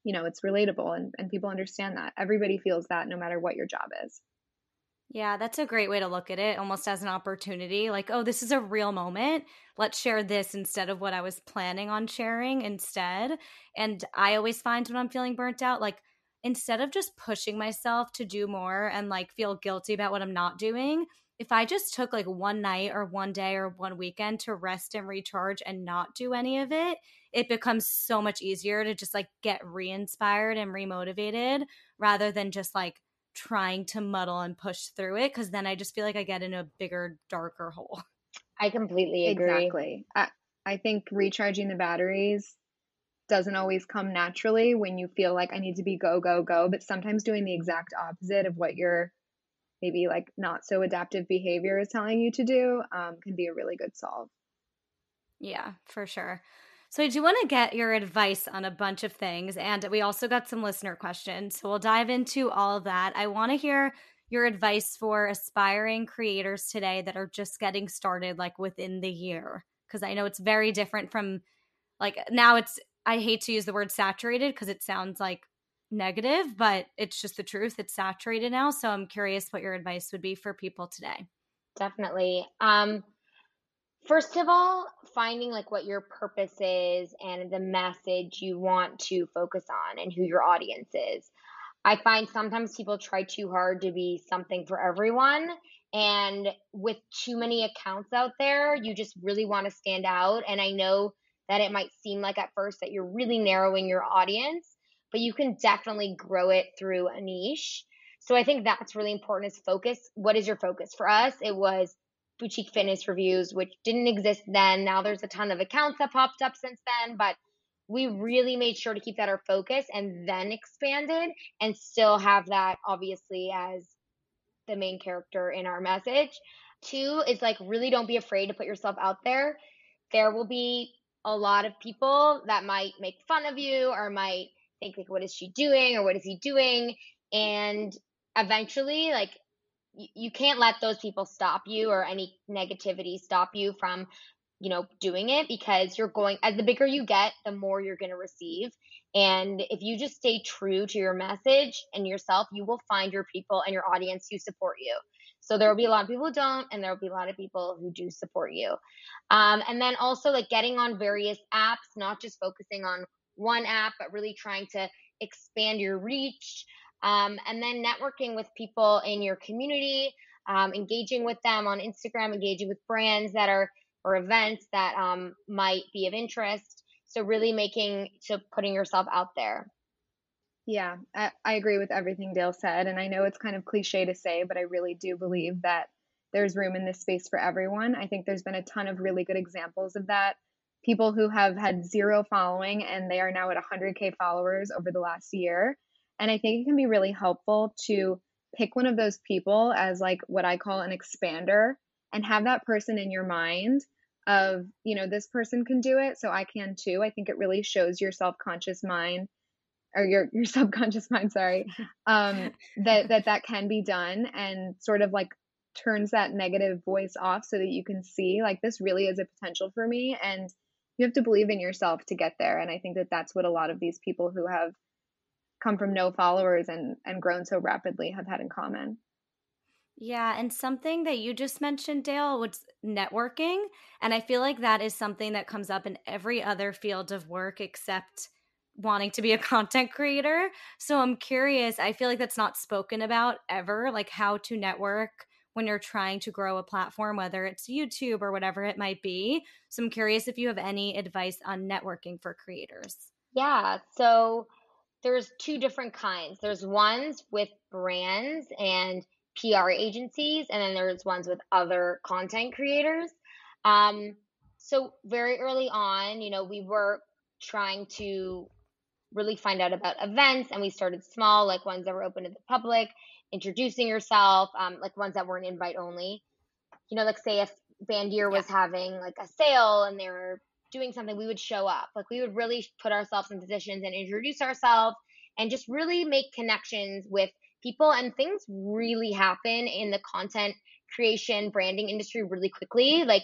You know, it's relatable and people understand that. Everybody feels that no matter what your job is. Yeah, that's a great way to look at it, almost as an opportunity. Like, oh, this is a real moment. Let's share this instead of what I was planning on sharing instead. And I always find when I'm feeling burnt out, like instead of just pushing myself to do more and like feel guilty about what I'm not doing, if I just took like one night or one day or one weekend to rest and recharge and not do any of it, it becomes so much easier to just like get re-inspired and re-motivated, rather than just like trying to muddle and push through it, because then I just feel like I get in a bigger, darker hole. I completely agree. Exactly. I think recharging the batteries doesn't always come naturally when you feel like I need to be go, go, go, but sometimes doing the exact opposite of what you're maybe like not so adaptive behavior is telling you to do can be a really good solve. Yeah, for sure. So I do want to get your advice on a bunch of things, and we also got some listener questions, so we'll dive into all of that. I want to hear your advice for aspiring creators today that are just getting started like within the year, because I know it's very different from like now it's, I hate to use the word saturated because it sounds like negative, but it's just the truth. It's saturated now. So I'm curious what your advice would be for people today. Definitely. First of all, finding like what your purpose is and the message you want to focus on and who your audience is. I find sometimes people try too hard to be something for everyone. And with too many accounts out there, you just really want to stand out. And I know that it might seem like at first that you're really narrowing your audience, but you can definitely grow it through a niche. So I think that's really important is focus. What is your focus? For us, it was boutique fitness reviews, which didn't exist then. Now there's a ton of accounts that popped up since then, but we really made sure to keep that our focus and then expanded and still have that obviously as the main character in our message. 2 is like, really don't be afraid to put yourself out there. There will be a lot of people that might make fun of you or might think like, what is she doing? Or what is he doing? And eventually, like, you can't let those people stop you or any negativity stop you from, you know, doing it, because you're going, as the bigger you get, the more you're going to receive. And if you just stay true to your message and yourself, you will find your people and your audience who support you. So there will be a lot of people who don't, and there will be a lot of people who do support you. And then also like getting on various apps, not just focusing on one app, but really trying to expand your reach. And then networking with people in your community, engaging with them on Instagram, engaging with brands that are, or events that might be of interest. So really putting yourself out there. Yeah, I agree with everything Dale said. And I know it's kind of cliche to say, but I really do believe that there's room in this space for everyone. I think there's been a ton of really good examples of that. People who have had zero following and they are now at 100K followers over the last year. And I think it can be really helpful to pick one of those people as like what I call an expander, and have that person in your mind of, you know, this person can do it, so I can too. I think it really shows your self-conscious mind, or your subconscious mind, sorry, that can be done, and sort of like turns that negative voice off so that you can see like, this really is a potential for me. And you have to believe in yourself to get there. And I think that that's what a lot of these people who have come from no followers and grown so rapidly have had in common. Yeah. And something that you just mentioned, Dale, was networking. And I feel like that is something that comes up in every other field of work except wanting to be a content creator. So I'm curious, I feel like that's not spoken about ever, like how to network when you're trying to grow a platform, whether it's YouTube or whatever it might be. So I'm curious if you have any advice on networking for creators. Yeah. So there's 2 different kinds. There's ones with brands and PR agencies, and then there's ones with other content creators. So very early on, you know, we were trying to really find out about events, and we started small, like ones that were open to the public, introducing yourself, like ones that weren't invite only. You know, like say if Bandier was having like a sale and they were doing something, we would show up. Like we would really put ourselves in positions and introduce ourselves and just really make connections with people, and things really happen in the content creation, branding industry really quickly. Like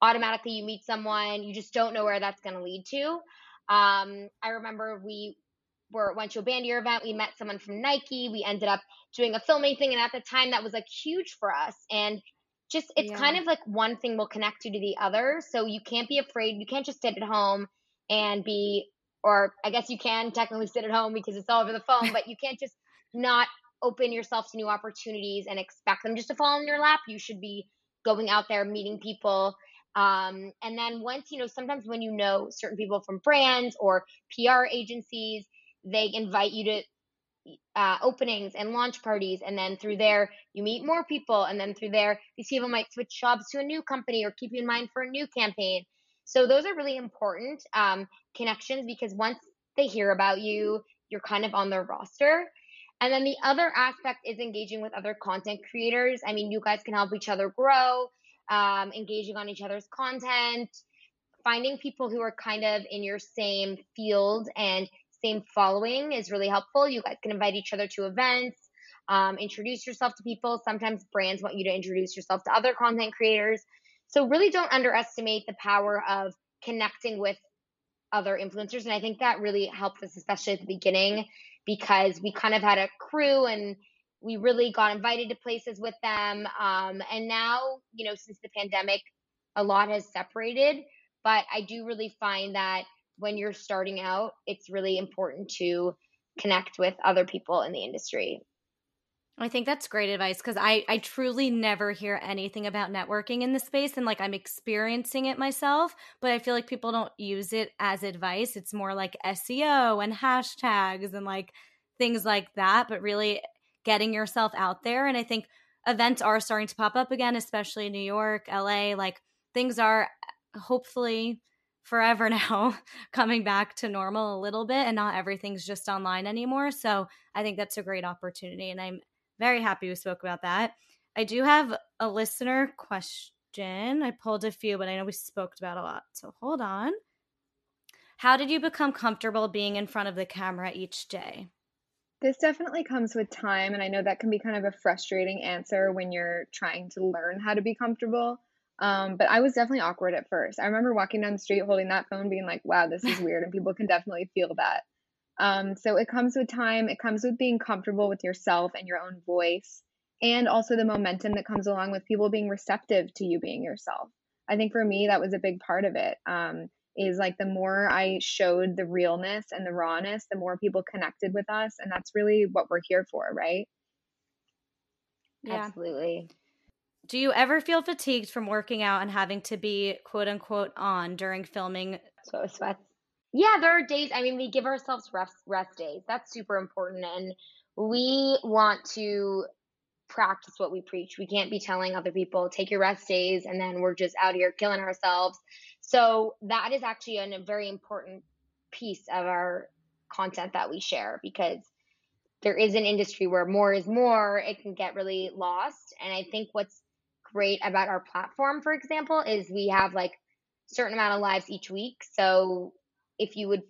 automatically you meet someone, you just don't know where that's going to lead to. I remember we went to a Bandier event, we met someone from Nike, we ended up doing a filming thing. And at the time that was like huge for us. And just, it's kind of like one thing will connect you to the other. So you can't be afraid. You can't just sit at home and or I guess you can technically sit at home because it's all over the phone, but you can't just not open yourself to new opportunities and expect them just to fall in your lap. You should be going out there, meeting people. And then once, you know, sometimes when you know certain people from brands or PR agencies, they invite you to openings and launch parties. And then through there, you meet more people. And then through there, these people might switch jobs to a new company or keep you in mind for a new campaign. So those are really important connections, because once they hear about you, you're kind of on their roster. And then the other aspect is engaging with other content creators. I mean, you guys can help each other grow, engaging on each other's content, finding people who are kind of in your same field and same following is really helpful. You guys can invite each other to events, introduce yourself to people. Sometimes brands want you to introduce yourself to other content creators. So really don't underestimate the power of connecting with other influencers. And I think that really helped us, especially at the beginning, because we kind of had a crew and we really got invited to places with them. And now, you know, since the pandemic, a lot has separated, but I do really find that when you're starting out, it's really important to connect with other people in the industry. I think that's great advice, because I truly never hear anything about networking in this space, and like I'm experiencing it myself, but I feel like people don't use it as advice. It's more like SEO and hashtags and like things like that, but really getting yourself out there. And I think events are starting to pop up again, especially in New York, LA, like things are hopefully forever now coming back to normal a little bit, and not everything's just online anymore. So I think that's a great opportunity, and I'm very happy we spoke about that. I do have a listener question. I pulled a few, but I know we spoke about a lot. So hold on. How did you become comfortable being in front of the camera each day? This definitely comes with time, and I know that can be kind of a frustrating answer when you're trying to learn how to be comfortable. But I was definitely awkward at first. I remember walking down the street holding that phone being like, wow, this is weird. And people can definitely feel that. So it comes with time. It comes with being comfortable with yourself and your own voice, and also the momentum that comes along with people being receptive to you being yourself. I think for me, that was a big part of it, is like the more I showed the realness and the rawness, the more people connected with us. And that's really what we're here for, right? Yeah. Absolutely. Do you ever feel fatigued from working out and having to be quote unquote on during filming? So Sweats. Yeah, there are days. I mean, we give ourselves rest days. That's super important. And we want to practice what we preach. We can't be telling other people, take your rest days, and then we're just out here killing ourselves. So that is actually a very important piece of our content that we share, because there is an industry where more is more. It can get really lost. And I think what's great about our platform, for example, is we have like a certain amount of lives each week. So if you would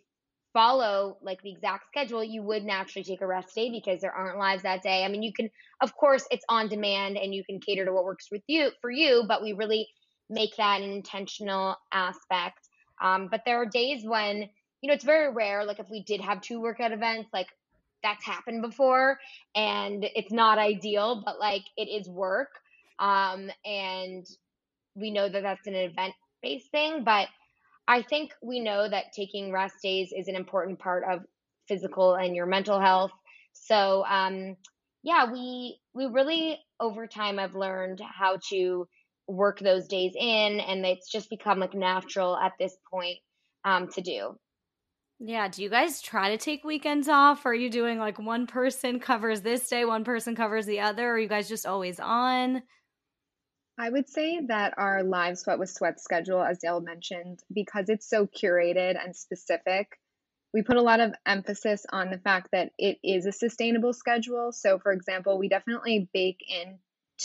follow like the exact schedule, you would naturally take a rest day because there aren't lives that day. I mean, you can, of course, it's on demand and you can cater to what works with you for you, but we really make that an intentional aspect. But there are days when, you know, it's very rare. Like if we did have 2 workout events, like that's happened before, and it's not ideal, but like it is work. And we know that that's an event-based thing, but I think we know that taking rest days is an important part of physical and your mental health. So yeah, we really over time I've learned how to work those days in, and it's just become like natural at this point to do. Yeah. Do you guys try to take weekends off? Or are you doing like one person covers this day, one person covers the other? Or are you guys just always on? I would say that our live Sweat with Sweats schedule, as Dale mentioned, because it's so curated and specific, we put a lot of emphasis on the fact that it is a sustainable schedule. So for example, we definitely bake in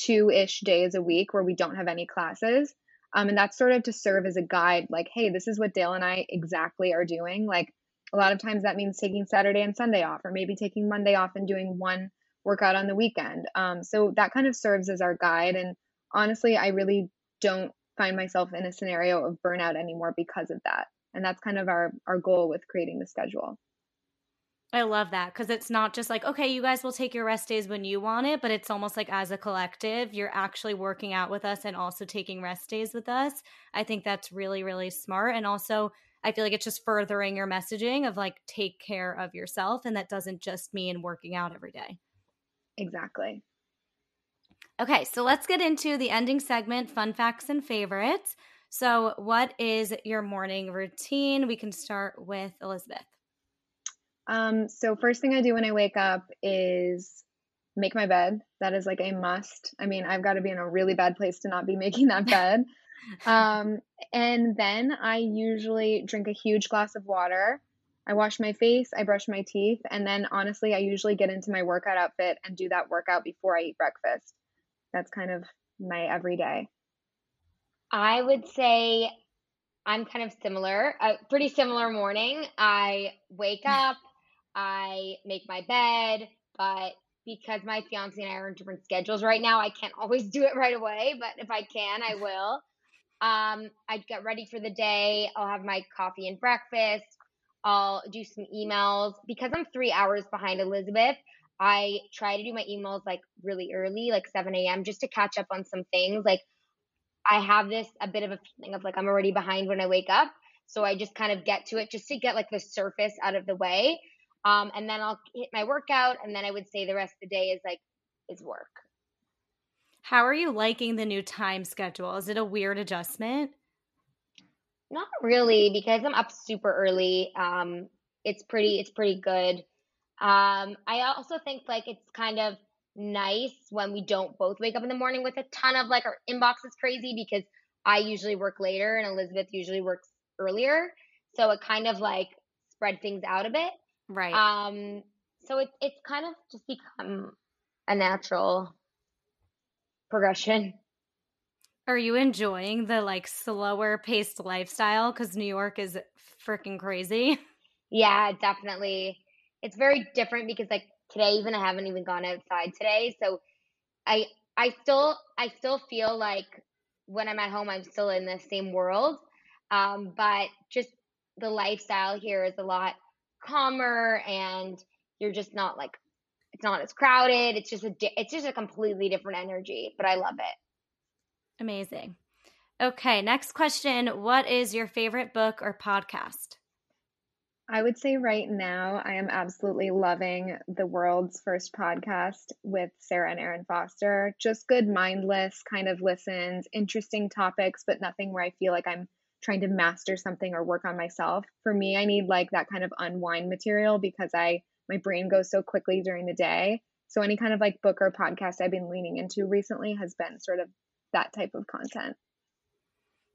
2-ish days a week where we don't have any classes. And that's sort of to serve as a guide, like, hey, this is what Dale and I exactly are doing. Like, a lot of times that means taking Saturday and Sunday off, or maybe taking Monday off and doing one workout on the weekend. So that kind of serves as our guide. And honestly, I really don't find myself in a scenario of burnout anymore because of that. And that's kind of our goal with creating the schedule. I love that, because it's not just like, okay, you guys will take your rest days when you want it, but it's almost like as a collective, you're actually working out with us and also taking rest days with us. I think that's really, really smart. And also, I feel like it's just furthering your messaging of like, take care of yourself. And that doesn't just mean working out every day. Exactly. Okay, so let's get into the ending segment, fun facts and favorites. So what is your morning routine? We can start with Elizabeth. So first thing I do when I wake up is make my bed. That is like a must. I mean, I've got to be in a really bad place to not be making that bed. And then I usually drink a huge glass of water. I wash my face, I brush my teeth, and then honestly, I usually get into my workout outfit and do that workout before I eat breakfast. That's kind of my everyday. I would say I'm kind of similar, a pretty similar morning. I wake up, I make my bed, but because my fiance and I are in different schedules right now, I can't always do it right away, but if I can, I will. I get ready for the day. I'll have my coffee and breakfast. I'll do some emails. Because I'm 3 hours behind Elizabeth, I try to do my emails like really early, like 7 a.m., just to catch up on some things. Like I have this a bit of a feeling of like I'm already behind when I wake up. So I just kind of get to it just to get like the surface out of the way. And then I'll hit my workout. And then I would say the rest of the day is work. How are you liking the new time schedule? Is it a weird adjustment? Not really, because I'm up super early. It's pretty good. I also think like it's kind of nice when we don't both wake up in the morning with a ton of, like, our inbox is crazy because I usually work later and Elizabeth usually works earlier. So it kind of like spread things out a bit. Right. So it's kind of just become a natural progression. Are you enjoying the, like, slower paced lifestyle? Because New York is freaking crazy. Yeah, definitely. It's very different because, like, today, even I haven't even gone outside today. So I still feel like when I'm at home, I'm still in the same world. But just the lifestyle here is a lot calmer, and you're just not, like, it's not as crowded. It's just a completely different energy, but I love it. Amazing. Okay. Next question. What is your favorite book or podcast? I would say right now, I am absolutely loving The World's First Podcast with Sarah and Aaron Foster. Just good, mindless kind of listens, interesting topics, but nothing where I feel like I'm trying to master something or work on myself. For me, I need, like, that kind of unwind material because my brain goes so quickly during the day. So any kind of, like, book or podcast I've been leaning into recently has been sort of that type of content.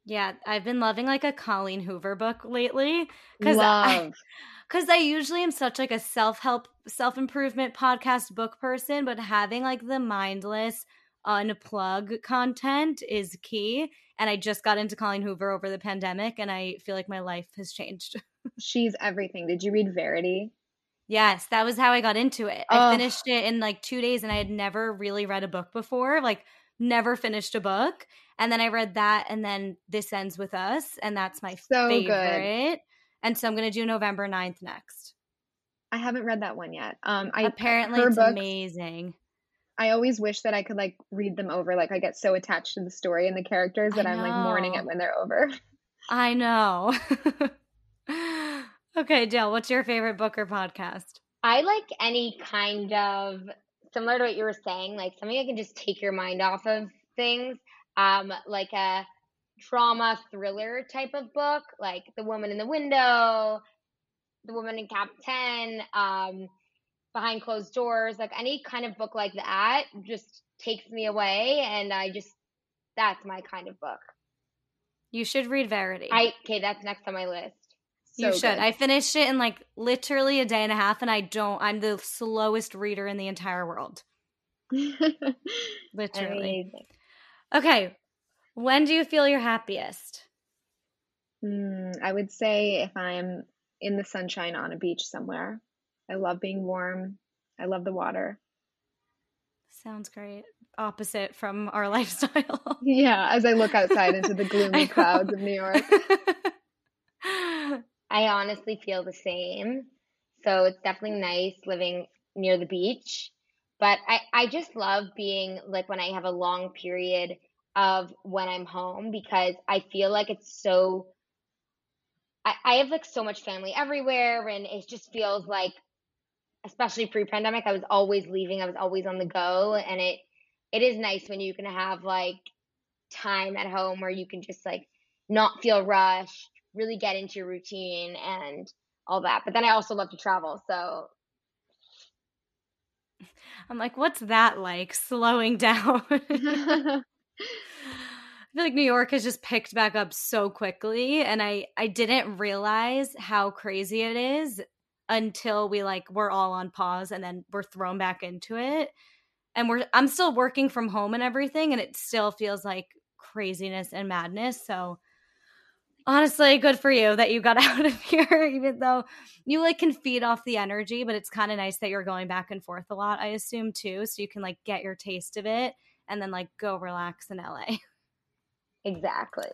Yeah, I've been loving, like, a Colleen Hoover book lately because I usually am such, like, a self-help, self-improvement podcast book person, but having, like, the mindless unplug content is key. And I just got into Colleen Hoover over the pandemic, and I feel like my life has changed. She's everything. Did you read Verity? Yes, that was how I got into it. Oh. I finished it in, like, 2 days, and I had never really read a book before, like, never finished a book. And then I read that, and then This Ends With Us, and that's my favorite. Good. And so I'm going to do November 9th next. I haven't read that one yet. Apparently it's books, amazing. I always wish that I could, like, read them over. Like, I get so attached to the story and the characters that I'm, like, mourning it when they're over. I know. Okay, Jill, what's your favorite book or podcast? I like any kind of, similar to what you were saying, like something I can just take your mind off of things. Like a trauma thriller type of book, like The Woman in the Window, The Woman in Cabin 10, Behind Closed Doors, like any kind of book like that just takes me away, and that's my kind of book. You should read Verity. Okay, that's next on my list. So you should. Good. I finished it in, like, literally a day and a half, and I'm the slowest reader in the entire world. Literally. Amazing. Okay, when do you feel you're happiest? I would say if I'm in the sunshine on a beach somewhere. I love being warm. I love the water. Sounds great. Opposite from our lifestyle. Yeah, as I look outside into the gloomy clouds of New York. I honestly feel the same. So it's definitely nice living near the beach. But I just love being, like, when I have a long period of when I'm home, because I feel like it's so – I have, like, so much family everywhere, and it just feels like, especially pre-pandemic, I was always leaving. I was always on the go, and it is nice when you can have, like, time at home where you can just, like, not feel rushed, really get into your routine and all that. But then I also love to travel, so – I'm like, what's that like, slowing down? I feel like New York has just picked back up so quickly, and I didn't realize how crazy it is until we're all on pause, and then we're thrown back into it. And I'm still working from home and everything, and it still feels like craziness and madness. So honestly, good for you that you got out of here, even though you, like, can feed off the energy, but it's kind of nice that you're going back and forth a lot, I assume, too, so you can, like, get your taste of it and then, like, go relax in LA. Exactly.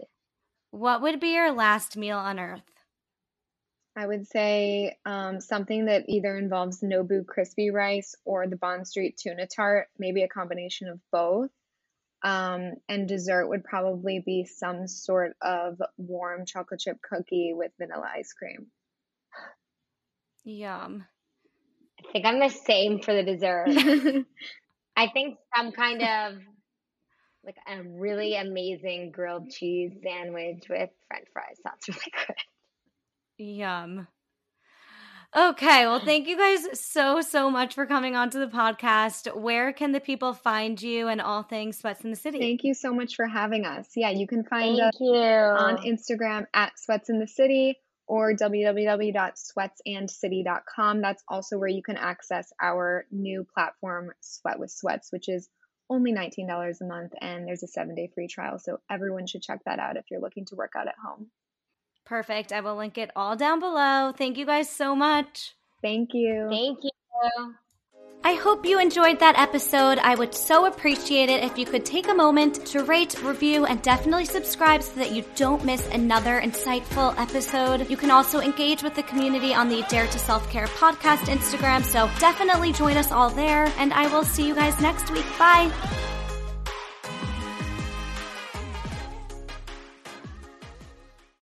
What would be your last meal on earth? I would say something that either involves Nobu crispy rice or the Bond Street tuna tart, maybe a combination of both. And dessert would probably be some sort of warm chocolate chip cookie with vanilla ice cream. Yum. I think I'm the same for the dessert. I think some kind of, like, a really amazing grilled cheese sandwich with french fries sounds really good. Yum. Okay. Well, thank you guys so much for coming onto the podcast. Where can the people find you and all things Sweats in the City? Thank you so much for having us. Yeah, you can find us on Instagram at Sweats in the City or www.sweatsandcity.com. That's also where you can access our new platform, Sweat with Sweats, which is only $19 a month, and there's a 7-day free trial. So everyone should check that out if you're looking to work out at home. Perfect. I will link it all down below. Thank you guys so much. Thank you. Thank you. I hope you enjoyed that episode. I would so appreciate it if you could take a moment to rate, review, and definitely subscribe so that you don't miss another insightful episode. You can also engage with the community on the Dare to Self-Care podcast Instagram, so definitely join us all there, and I will see you guys next week. Bye.